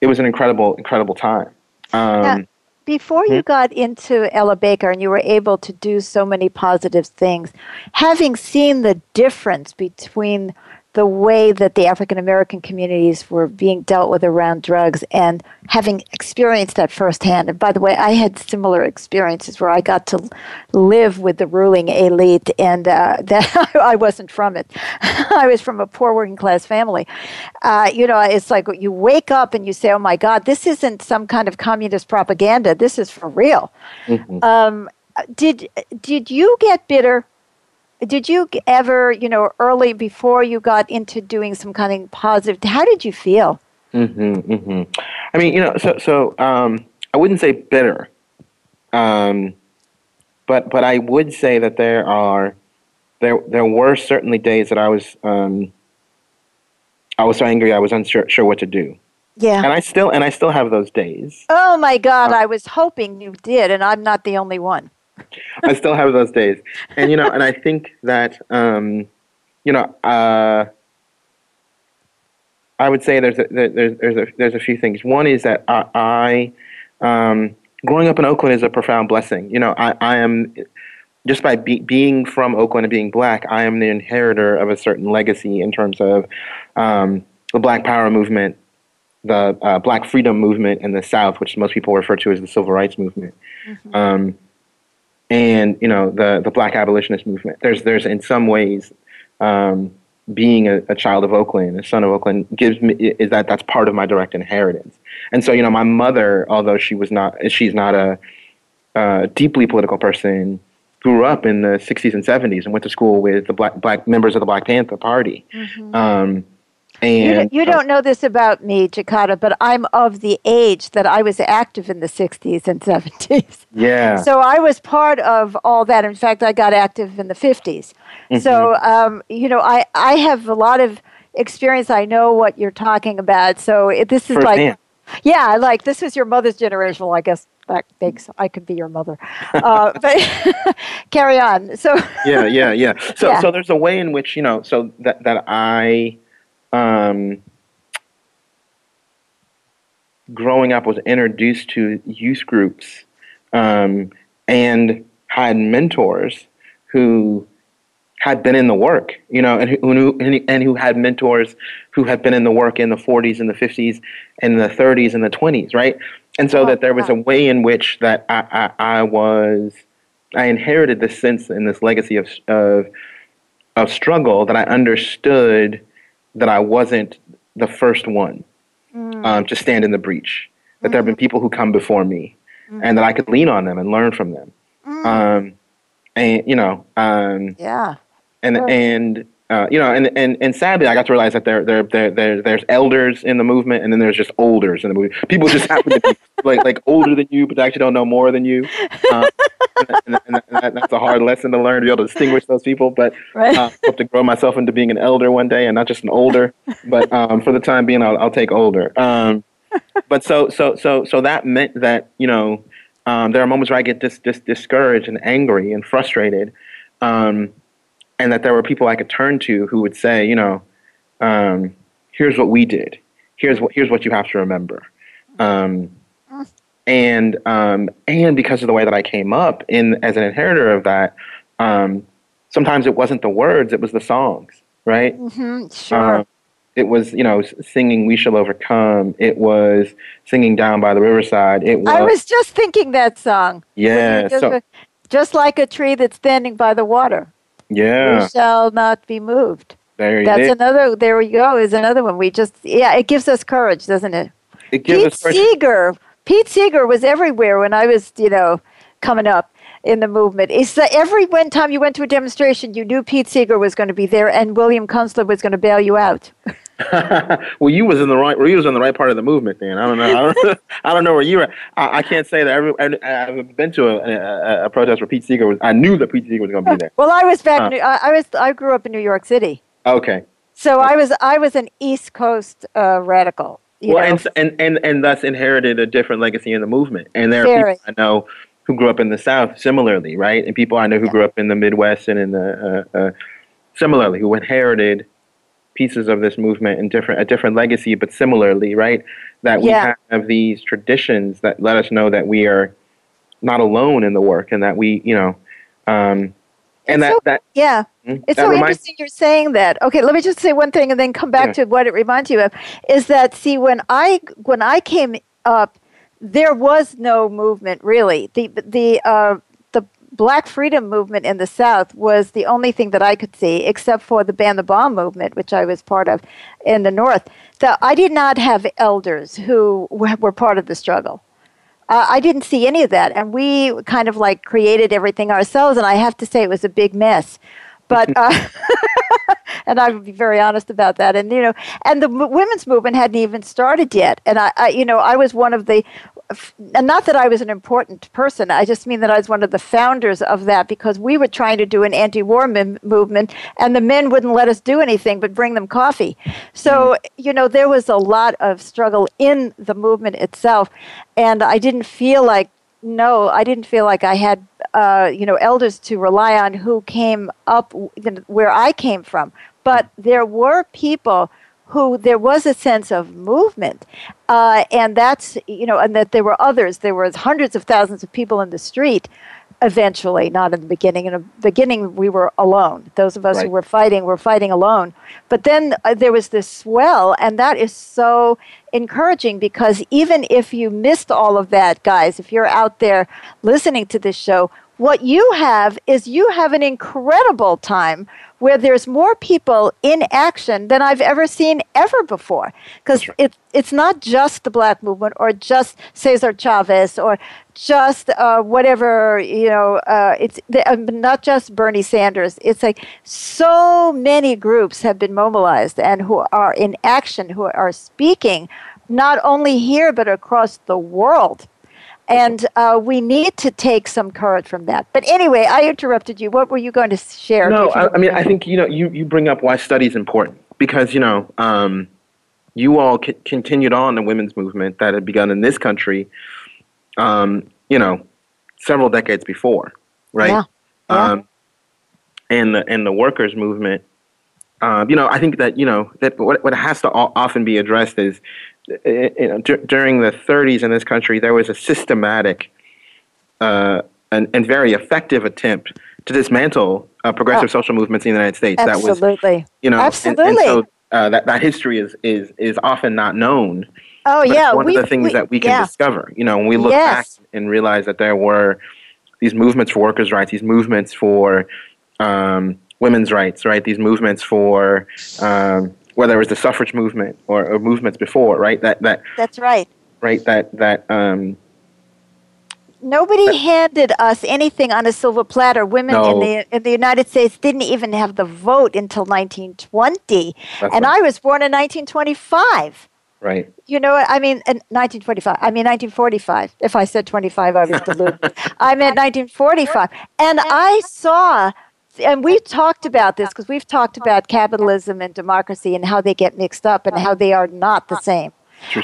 it was an incredible, incredible time. Um, yeah. Before you got into Ella Baker and you were able to do so many positive things, having seen the difference between the way that the African American communities were being dealt with around drugs and having experienced that firsthand, and by the way, I had similar experiences where I got to live with the ruling elite, and uh, that I wasn't from it. I was from a poor working class family. Uh, you know, it's like you wake up and you say, oh my God, this isn't some kind of communist propaganda. This is for real. Mm-hmm. Um, did did you get bitter? Did you ever, you know, early before you got into doing some kind of positive, how did you feel? Mm-hmm, mm-hmm. I mean, you know, so so um, I wouldn't say bitter, um, but but I would say that there are there there were certainly days that I was um, I was so angry I was unsure sure what to do. Yeah, and I still and I still have those days. Oh my God! Um, I was hoping you did, and I'm not the only one. I still have those days. And, you know, and I think that, um, you know, uh, I would say there's a, there's, there's, a, there's a few things. One is that I, I um, growing up in Oakland is a profound blessing. You know, I, I am, just by be, being from Oakland and being black, I am the inheritor of a certain legacy in terms of um, the Black Power movement, the uh, Black Freedom movement in the South, which most people refer to as the Civil Rights movement. Mm-hmm. Um And, you know, the, the black abolitionist movement. There's, there's in some ways, um, being a, a child of Oakland, a son of Oakland, gives me, is that that's part of my direct inheritance. And so, you know, my mother, although she was not, she's not a, a deeply political person, grew up in the sixties and seventies and went to school with the black, black members of the Black Panther Party. Mm-hmm. Um, And, you, you don't know this about me, Jakada, but I'm of the age that I was active in the sixties and seventies. Yeah. So I was part of all that. In fact, I got active in the fifties. Mm-hmm. So, um, you know, I, I have a lot of experience. I know what you're talking about. So it, this is First like, hand. yeah, like this was your mother's generation, well, I guess. That makes I could be your mother, uh, but carry on. So yeah, yeah, yeah. So yeah. so there's a way in which, you know, so that that I. Um, growing up was introduced to youth groups um, and had mentors who had been in the work, you know, and who and who had mentors who had been in the work in the forties and the fifties and the thirties and the twenties, right? And so oh, that there was wow. a way in which that I, I, I was, I inherited this sense and this legacy of of, of struggle that I understood that I wasn't the first one mm. um, to stand in the breach, that mm. there have been people who come before me mm. and that I could lean on them and learn from them. Mm. Um, and, you know, um, yeah. and, sure. and uh, you know, and, and, and sadly I got to realize that there, there, there, there, there's elders in the movement and then there's just olders in the movement. People just happen to be like, like older than you, but they actually don't know more than you. Um, and, and, and that, that's a hard lesson to learn, to be able to distinguish those people. But right. uh, I hope to grow myself into being an elder one day and not just an older. But um, for the time being, I'll, I'll take older. Um, but so so so so that meant that, you know, um, there are moments where I get dis- dis- discouraged and angry and frustrated. Um, and that there were people I could turn to who would say, you know, um, here's what we did. Here's what here's what you have to remember. Um, and um, and because of the way that I came up in as an inheritor of that, um, sometimes it wasn't the words, it was the songs, right? Mm-hmm, sure. Um, it was, you know, singing "We Shall Overcome." It was singing "Down by the Riverside." It was. I was just thinking that song. Yeah. Just, so, just like a tree that's standing by the water. Yeah. We shall not be moved. There you go. That's another. There we go. Is another one. We just. Yeah. It gives us courage, doesn't it? It gives Pete us courage. Seeger. Pete Seeger was everywhere when I was, you know, coming up in the movement. It's the, every one time you went to a demonstration, you knew Pete Seeger was going to be there, and William Kunstler was going to bail you out. Well, you was in the right. Well, you was in the right part of the movement, then. I don't know. I don't, I don't know where you were. I, I can't say that. Every, I, I've been to a, a, a protest where Pete Seeger was. I knew that Pete Seeger was going to be there. Well, I was back. Huh. In, I, I was. I grew up in New York City. Okay. So I was. I was an East Coast uh, radical. You well, know? and and and and thus inherited a different legacy in the movement. And there Very. are people I know who grew up in the South similarly, right? And people I know who yeah. grew up in the Midwest and in the uh, uh, similarly who inherited pieces of this movement and different a different legacy, but similarly, right? That we yeah. have these traditions that let us know that we are not alone in the work, and that we, you know, um, and that, so, that yeah, mm, it's that so reminds- interesting you're saying that. Okay, let me just say one thing, and then come back yeah. to what it reminds you of. Is that see when I when I came up, there was no movement really. The the uh, the Black Freedom movement in the South was the only thing that I could see, except for the Ban the Bomb movement, which I was part of in the North. So I did not have elders who were part of the struggle. Uh, I didn't see any of that. And we kind of like created everything ourselves. And I have to say it was a big mess. But, uh, and I would be very honest about that. And, you know, and the m- women's movement hadn't even started yet. And I, I, you know, I was one of the, and not that I was an important person. I just mean that I was one of the founders of that because we were trying to do an anti-war m- movement and the men wouldn't let us do anything but bring them coffee. So, mm. you know, there was a lot of struggle in the movement itself. And I didn't feel like, no, I didn't feel like I had, uh, you know, elders to rely on who came up w- where I came from. But there were people who there was a sense of movement. Uh, and that's, you know, and that there were others. There were hundreds of thousands of people in the street eventually, not in the beginning. In the beginning, we were alone. Those of us right. who were fighting were fighting alone. But then uh, there was this swell, and that is so encouraging because even if you missed all of that, guys, if you're out there listening to this show, what you have is you have an incredible time where there's more people in action than I've ever seen ever before. Because right. it, it's not just the Black movement or just Cesar Chavez or just uh, whatever, you know, uh, it's uh, not just Bernie Sanders. It's like so many groups have been mobilized and who are in action, who are speaking not only here but across the world. And uh, we need to take some courage from that. But anyway, I interrupted you. What were you going to share? No, I, I mean, I think, you know, you, you bring up why study is important because, you know, um, you all c- continued on the women's movement that had begun in this country, um, you know, several decades before, right? Yeah. Yeah. Um, and, the, and the workers' movement, uh, you know, I think that, you know, that what, what has to often be addressed is, You know, d- during the thirties in this country, there was a systematic uh, and, and very effective attempt to dismantle uh, progressive oh, social movements in the United States. Absolutely, that was, you know, absolutely. And, and so uh, that that history is is is often not known. Oh but yeah, it's one we, of the things we, that we can yeah. discover. You know, when we look yes. back and realize that there were these movements for workers' rights, these movements for um, women's rights, right? These movements for um, whether it was the suffrage movement or, or movements before, right? That that that's right. Right. That that um. Nobody that, handed us anything on a silver platter. Women no. in the in the United States didn't even have the vote until nineteen twenty, that's and right. I was born in nineteen twenty-five. Right. You know, I mean, in nineteen twenty-five. I mean, nineteen forty-five. If I said twenty-five, I was deluded. I meant nineteen forty-five, and I saw. And we've talked about this because we've talked about capitalism and democracy and how they get mixed up and how they are not the same.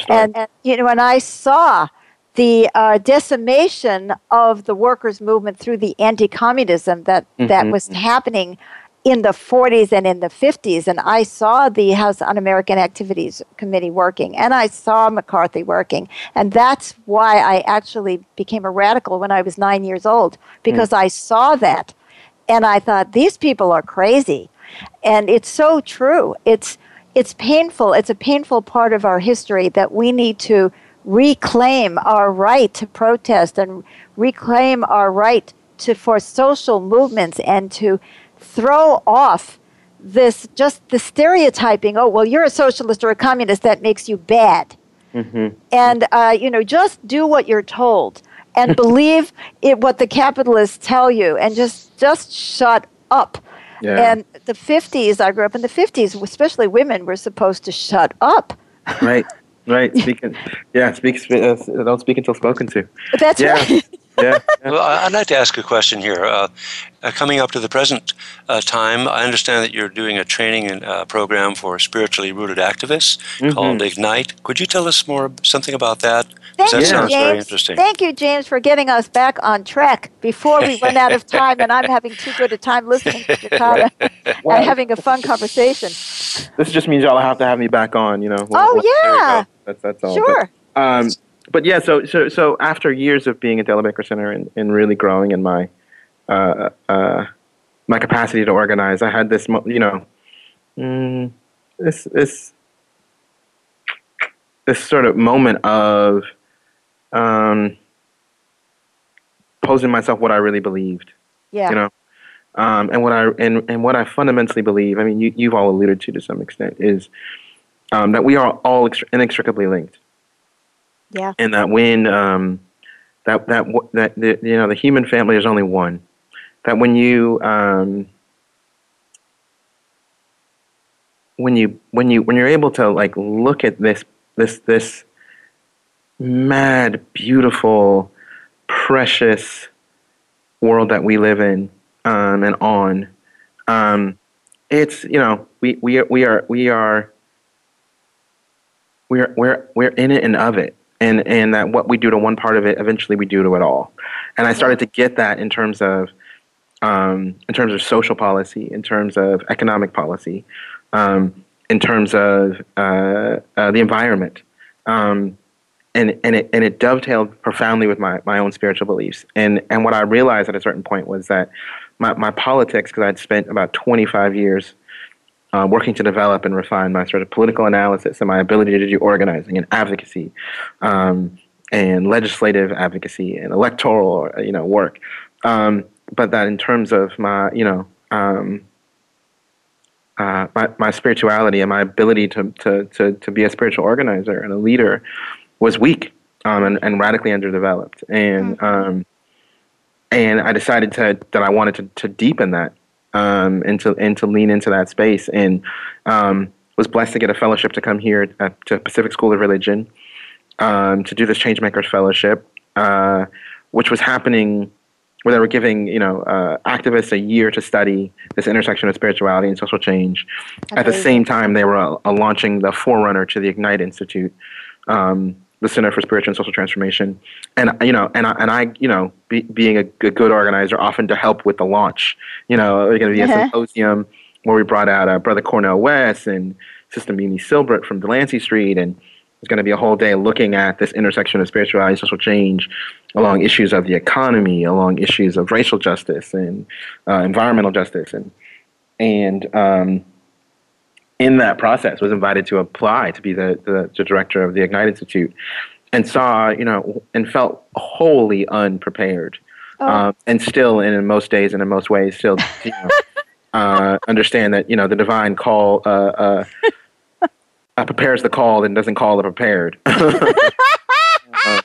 And, and you know, and I saw the uh, decimation of the workers' movement through the anti-communism that, mm-hmm. that was happening in the forties and in the fifties, and I saw the House Un-American Activities Committee working, and I saw McCarthy working, and that's why I actually became a radical when I was nine years old, because mm. I saw that, and I thought, these people are crazy, and it's so true. It's it's painful. It's a painful part of our history that we need to reclaim our right to protest and reclaim our right to for social movements and to throw off this, just the stereotyping, oh, well, you're a socialist or a communist, that makes you bad. Mm-hmm. And, uh, you know, just do what you're told and believe it, what the capitalists tell you, and just, just shut up. Yeah. And the fifties, I grew up in the fifties, especially women were supposed to shut up. Right, right. Speak, yeah, speak, uh, don't speak until spoken to. That's yeah. right. Yeah. Well, I'd like to ask a question here. Uh, coming up to the present uh, time, I understand that you're doing a training and uh, program for spiritually rooted activists mm-hmm. called Ignite. Could you tell us more something about that? Thank that you, sounds James. Very interesting. Thank you, James, for getting us back on track before we run out of time. And I'm having too good a time listening to Jakada wow. and having a fun conversation. This just means y'all have to have me back on. You know. When, oh when, yeah. That's that's all. Sure. But, um, But yeah, so so so after years of being at the Ella Baker Center and, and really growing in my uh, uh, my capacity to organize, I had this, you know, mm, this this this sort of moment of um, posing myself what I really believed, yeah, you know, um, and what I and, and what I fundamentally believe. I mean, you you've all alluded to to some extent is um, that we are all inextricably linked. Yeah, and that when um, that that that the, you know the human family is only one. That when you um, when you when you when you're able to like look at this this this mad, beautiful, precious world that we live in um, and on, um, it's you know we we we are we are we're we're we're in it and of it. And and that what we do to one part of it, eventually we do to it all. And I started to get that in terms of, um, in terms of social policy, in terms of economic policy, um, in terms of uh, uh, the environment, um, and and it and it dovetailed profoundly with my, my own spiritual beliefs. And and what I realized at a certain point was that my my politics, because I'd spent about twenty-five years. Uh, working to develop and refine my sort of political analysis and my ability to do organizing and advocacy, um, and legislative advocacy and electoral, you know, work. Um, but that in terms of my, you know, um, uh, my my spirituality and my ability to to to to be a spiritual organizer and a leader was weak um, and and radically underdeveloped. And um, and I decided to that I wanted to to deepen that. Um, and to and to lean into that space, and um, was blessed to get a fellowship to come here at, to Pacific School of Religion um, to do this Changemakers Fellowship, uh, which was happening where they were giving you know uh, activists a year to study this intersection of spirituality and social change. Amazing. At the same time, they were uh, uh, launching the forerunner to the Ignite Institute, um, the Center for Spiritual and Social Transformation, and you know, and I, and I, you know, be, being a good, good organizer, often to help with the launch. You know, we're going to be uh-huh. a symposium where we brought out uh, Brother Cornell West and Sister Mimi Silbert from Delancey Street, and it's going to be a whole day looking at this intersection of spirituality, and social change, along issues of the economy, along issues of racial justice and uh, environmental justice, and and um, in that process, was invited to apply to be the, the, the director of the Ignite Institute, and saw, you know, and felt wholly unprepared, oh. um, and still, and in most days and in most ways, still, you know, uh, understand that you know the divine call uh, uh, uh, prepares the called and doesn't call the prepared. uh,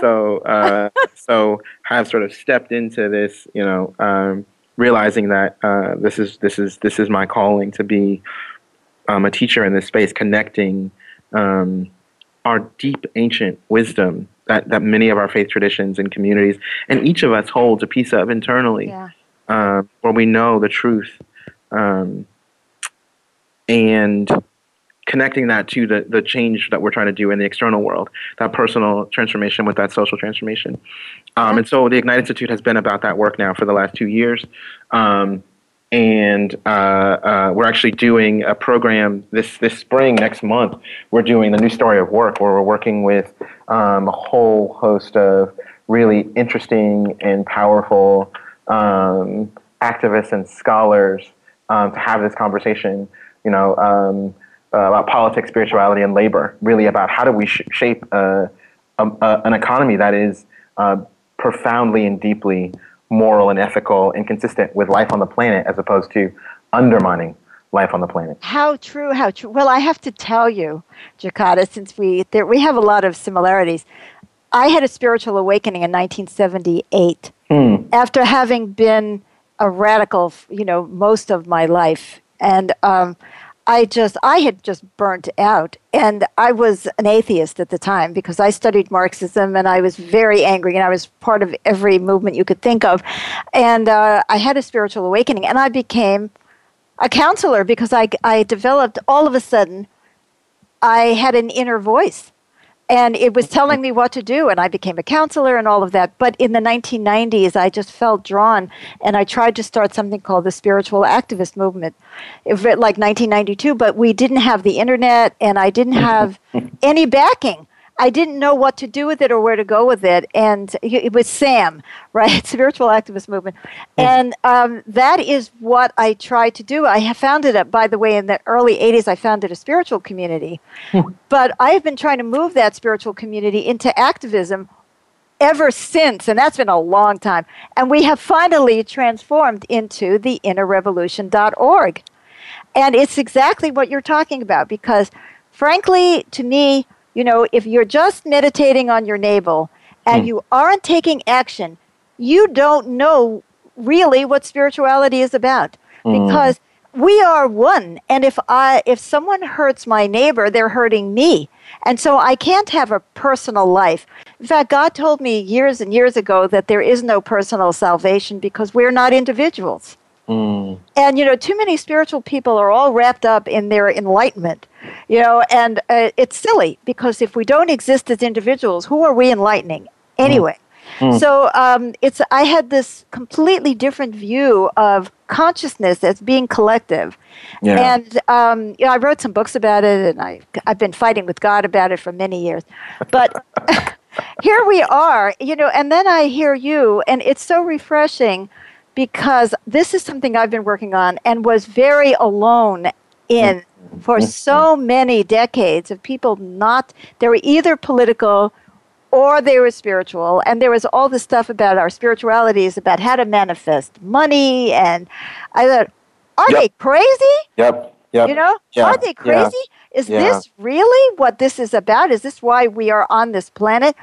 so, uh, so have sort of stepped into this, you know, um, realizing that uh, this is this is this is my calling to be. Um, a teacher in this space, connecting um, our deep ancient wisdom that, that many of our faith traditions and communities and each of us holds a piece of internally, yeah. uh, where we know the truth, um, and connecting that to the, the change that we're trying to do in the external world, that personal transformation with that social transformation. Um, and so the Ignite Institute has been about that work now for the last two years. Um, And uh, uh, we're actually doing a program this, this spring, next month. We're doing the new story of work, where we're working with um, a whole host of really interesting and powerful um, activists and scholars um, to have this conversation, you know, um, uh, about politics, spirituality, and labor, really about how do we sh- shape uh, a, a, an economy that is uh, profoundly and deeply moral and ethical and consistent with life on the planet, as opposed to undermining life on the planet. How true, how true. Well, I have to tell you, Jakada, since we there, we have a lot of similarities. I had a spiritual awakening in nineteen seventy-eight mm. after having been a radical, you know, most of my life. And um, I just, I had just burnt out. And I was an atheist at the time because I studied Marxism and I was very angry and I was part of every movement you could think of. And uh, I had a spiritual awakening and I became a counselor because I, I developed, all of a sudden, I had an inner voice. And it was telling me what to do, and I became a counselor and all of that. But in the nineteen nineties, I just felt drawn, and I tried to start something called the Spiritual Activist Movement, like nineteen ninety-two, but we didn't have the internet, and I didn't have any backing. I didn't know what to do with it or where to go with it, and it was SAM, right, Spiritual Activist Movement. And um, that is what I tried to do. I founded it, by the way, in the early eighties, I founded a spiritual community. But I have been trying to move that spiritual community into activism ever since, and that's been a long time. And we have finally transformed into the inner revolution dot org. And it's exactly what you're talking about because, frankly, to me, you know, if you're just meditating on your navel and you aren't taking action, you don't know really what spirituality is about because mm. we are one. And if I, if someone hurts my neighbor, they're hurting me. And so I can't have a personal life. In fact, God told me years and years ago that there is no personal salvation because we're not individuals. Mm. And, you know, too many spiritual people are all wrapped up in their enlightenment, you know, and uh, it's silly because if we don't exist as individuals, who are we enlightening anyway? Mm. Mm. So um, it's I had this completely different view of consciousness as being collective. Yeah. And, um, you know, I wrote some books about it and I, I've been fighting with God about it for many years. But here we are, you know, and then I hear you and it's so refreshing. Because this is something I've been working on and was very alone in for so many decades of people not, they were either political or they were spiritual. And there was all this stuff about our spiritualities, about how to manifest money. And I thought, are yep. they crazy? Yep, yep. You know, yep. are they crazy? Yeah. Is yeah. this really what this is about? Is this why we are on this planet?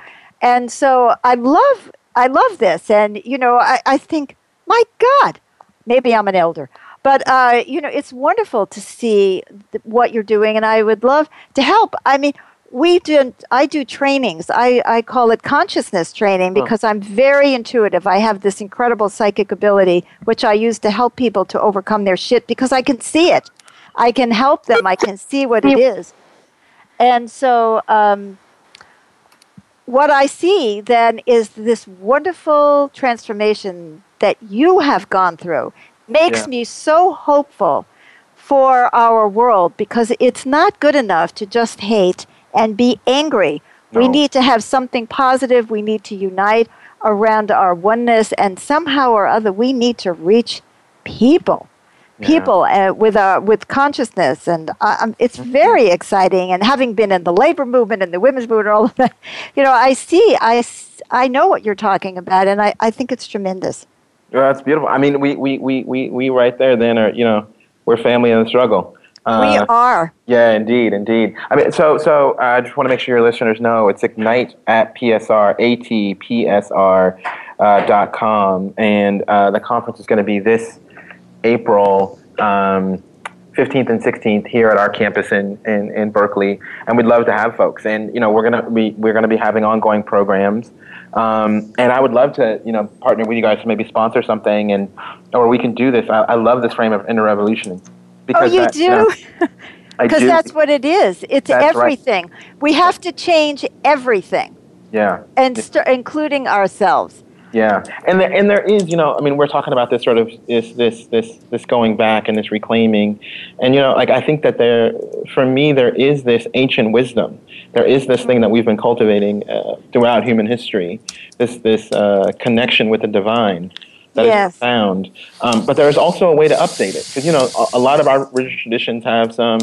And so I love, I love this. And, you know, I, I think, my God, maybe I'm an elder. But, uh, you know, it's wonderful to see th- what you're doing, and I would love to help. I mean, we do, I do trainings. I, I call it consciousness training because I'm very intuitive. I have this incredible psychic ability, which I use to help people to overcome their shit because I can see it. I can help them. I can see what it is. And so um, what I see then is this wonderful transformation that you have gone through makes yeah. me so hopeful for our world because it's not good enough to just hate and be angry. No. We need to have something positive. We need to unite around our oneness, and somehow or other, we need to reach people, yeah. people uh, with uh, with consciousness. And uh, it's very exciting. And having been in the labor movement and the women's movement, all of that, you know, I see, I I know what you're talking about, and I, I think it's tremendous. Well, that's beautiful. I mean, we we, we, we we right there then are, you know, we're family in the struggle. Uh, we are. Yeah, indeed, indeed. I mean, so so I uh, just want to make sure your listeners know it's Ignite at P S R, A T P S R dot com, uh, and uh, the conference is going to be this April um, fifteenth and sixteenth here at our campus in, in, in Berkeley, and we'd love to have folks. And you know, we're gonna be we're gonna be having ongoing programs. Um, and I would love to, you know, partner with you guys to maybe sponsor something, and or we can do this. I, I love this frame of inner revolution. Because oh, you that, do? Because you know, that's what it is. It's that's everything. Right. We have to change everything. Yeah. And st- including ourselves. Yeah, and the, and there is, you know, I mean, we're talking about this sort of this this this this going back and this reclaiming, and you know, like I think that there, for me, there is this ancient wisdom, there is this thing that we've been cultivating uh, throughout human history, this this uh, connection with the divine that yes. is found, um, but there is also a way to update it, because you know, a, a lot of our religious traditions have some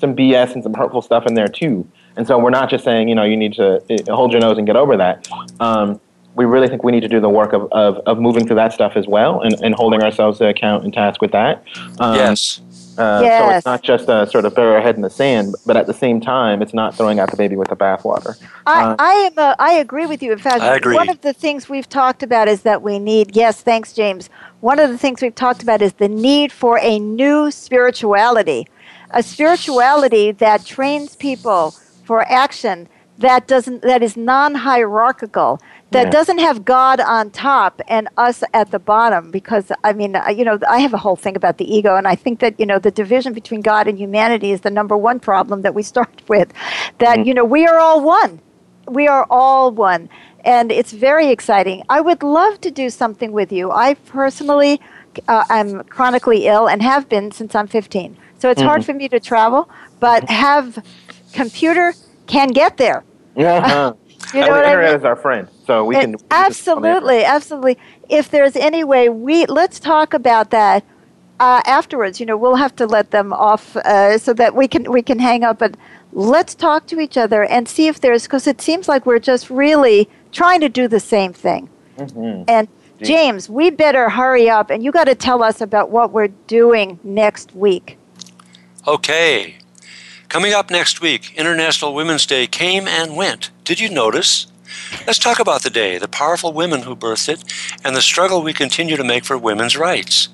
some B S and some hurtful stuff in there too, and so we're not just saying, you know, you need to hold your nose and get over that. Um, We really think we need to do the work of, of, of moving through that stuff as well, and, and holding ourselves to account and task with that. Um, yes. Uh, yes. So it's not just a sort of bury our head in the sand, but at the same time, it's not throwing out the baby with the bathwater. I uh, I, am a, I agree with you. In fact, I agree. One of the things we've talked about is that we need, yes, thanks, James. One of the things we've talked about is the need for a new spirituality, a spirituality that trains people for action, that doesn't, that is non-hierarchical, that yeah. doesn't have God on top and us at the bottom, because, I mean, you know, I have a whole thing about the ego, and I think that, you know, the division between God and humanity is the number one problem that we start with, that, mm-hmm. you know, we are all one. We are all one, and it's very exciting. I would love to do something with you. I personally, uh, I'm chronically ill and have been since I'm fifteen, so it's mm-hmm. hard for me to travel, but have computer can get there. Uh-huh. You know, and the internet I mean? Is our friend, so we it, can we absolutely, absolutely. If there's any way, we let's talk about that uh, afterwards. You know, we'll have to let them off uh, so that we can we can hang up. But let's talk to each other and see if there's, because it seems like we're just really trying to do the same thing. Mm-hmm. And Jeez. James, we better hurry up, and you got to tell us about what we're doing next week. Okay. Coming up next week, International Women's Day came and went. Did you notice? Let's talk about the day, the powerful women who birthed it, and the struggle we continue to make for women's rights.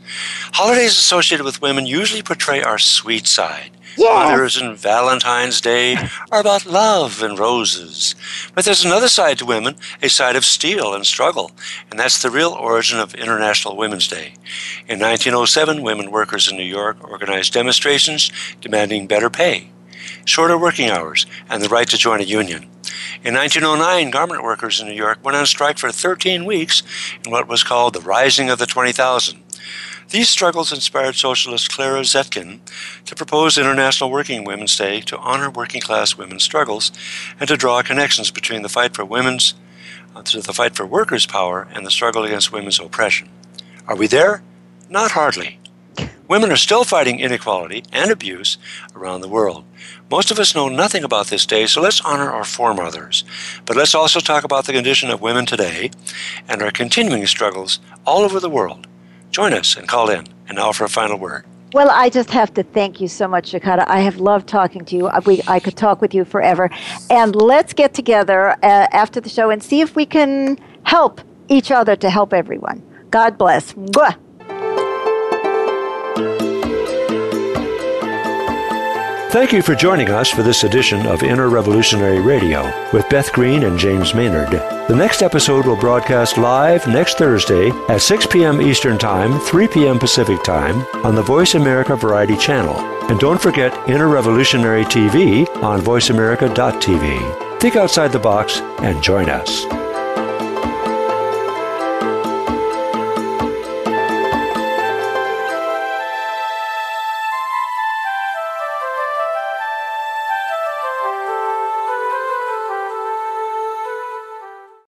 Holidays associated with women usually portray our sweet side. Yeah. Mothers and Valentine's Day are about love and roses. But there's another side to women, a side of steel and struggle, and that's the real origin of International Women's Day. In nineteen oh seven, women workers in New York organized demonstrations demanding better pay, shorter working hours, and the right to join a union. In nineteen oh nine, garment workers in New York went on strike for thirteen weeks in what was called the Rising of the twenty thousand. These struggles inspired socialist Clara Zetkin to propose International Working Women's Day to honor working-class women's struggles and to draw connections between the fight for women's, uh, to the fight for workers' power and the struggle against women's oppression. Are we there? Not hardly. Women are still fighting inequality and abuse around the world. Most of us know nothing about this day, so let's honor our foremothers. But let's also talk about the condition of women today and our continuing struggles all over the world. Join us and call in. And now for a final word. Well, I just have to thank you so much, Jakada. I have loved talking to you. We, I could talk with you forever. And let's get together uh, after the show and see if we can help each other to help everyone. God bless. Mwah. Thank you for joining us for this edition of Interrevolutionary Radio with Beth Green and James Maynard. The next episode will broadcast live next Thursday at six p.m. Eastern Time, three p.m. Pacific Time on the Voice America Variety Channel. And don't forget Interrevolutionary T V on voice america dot t v. Think outside the box and join us.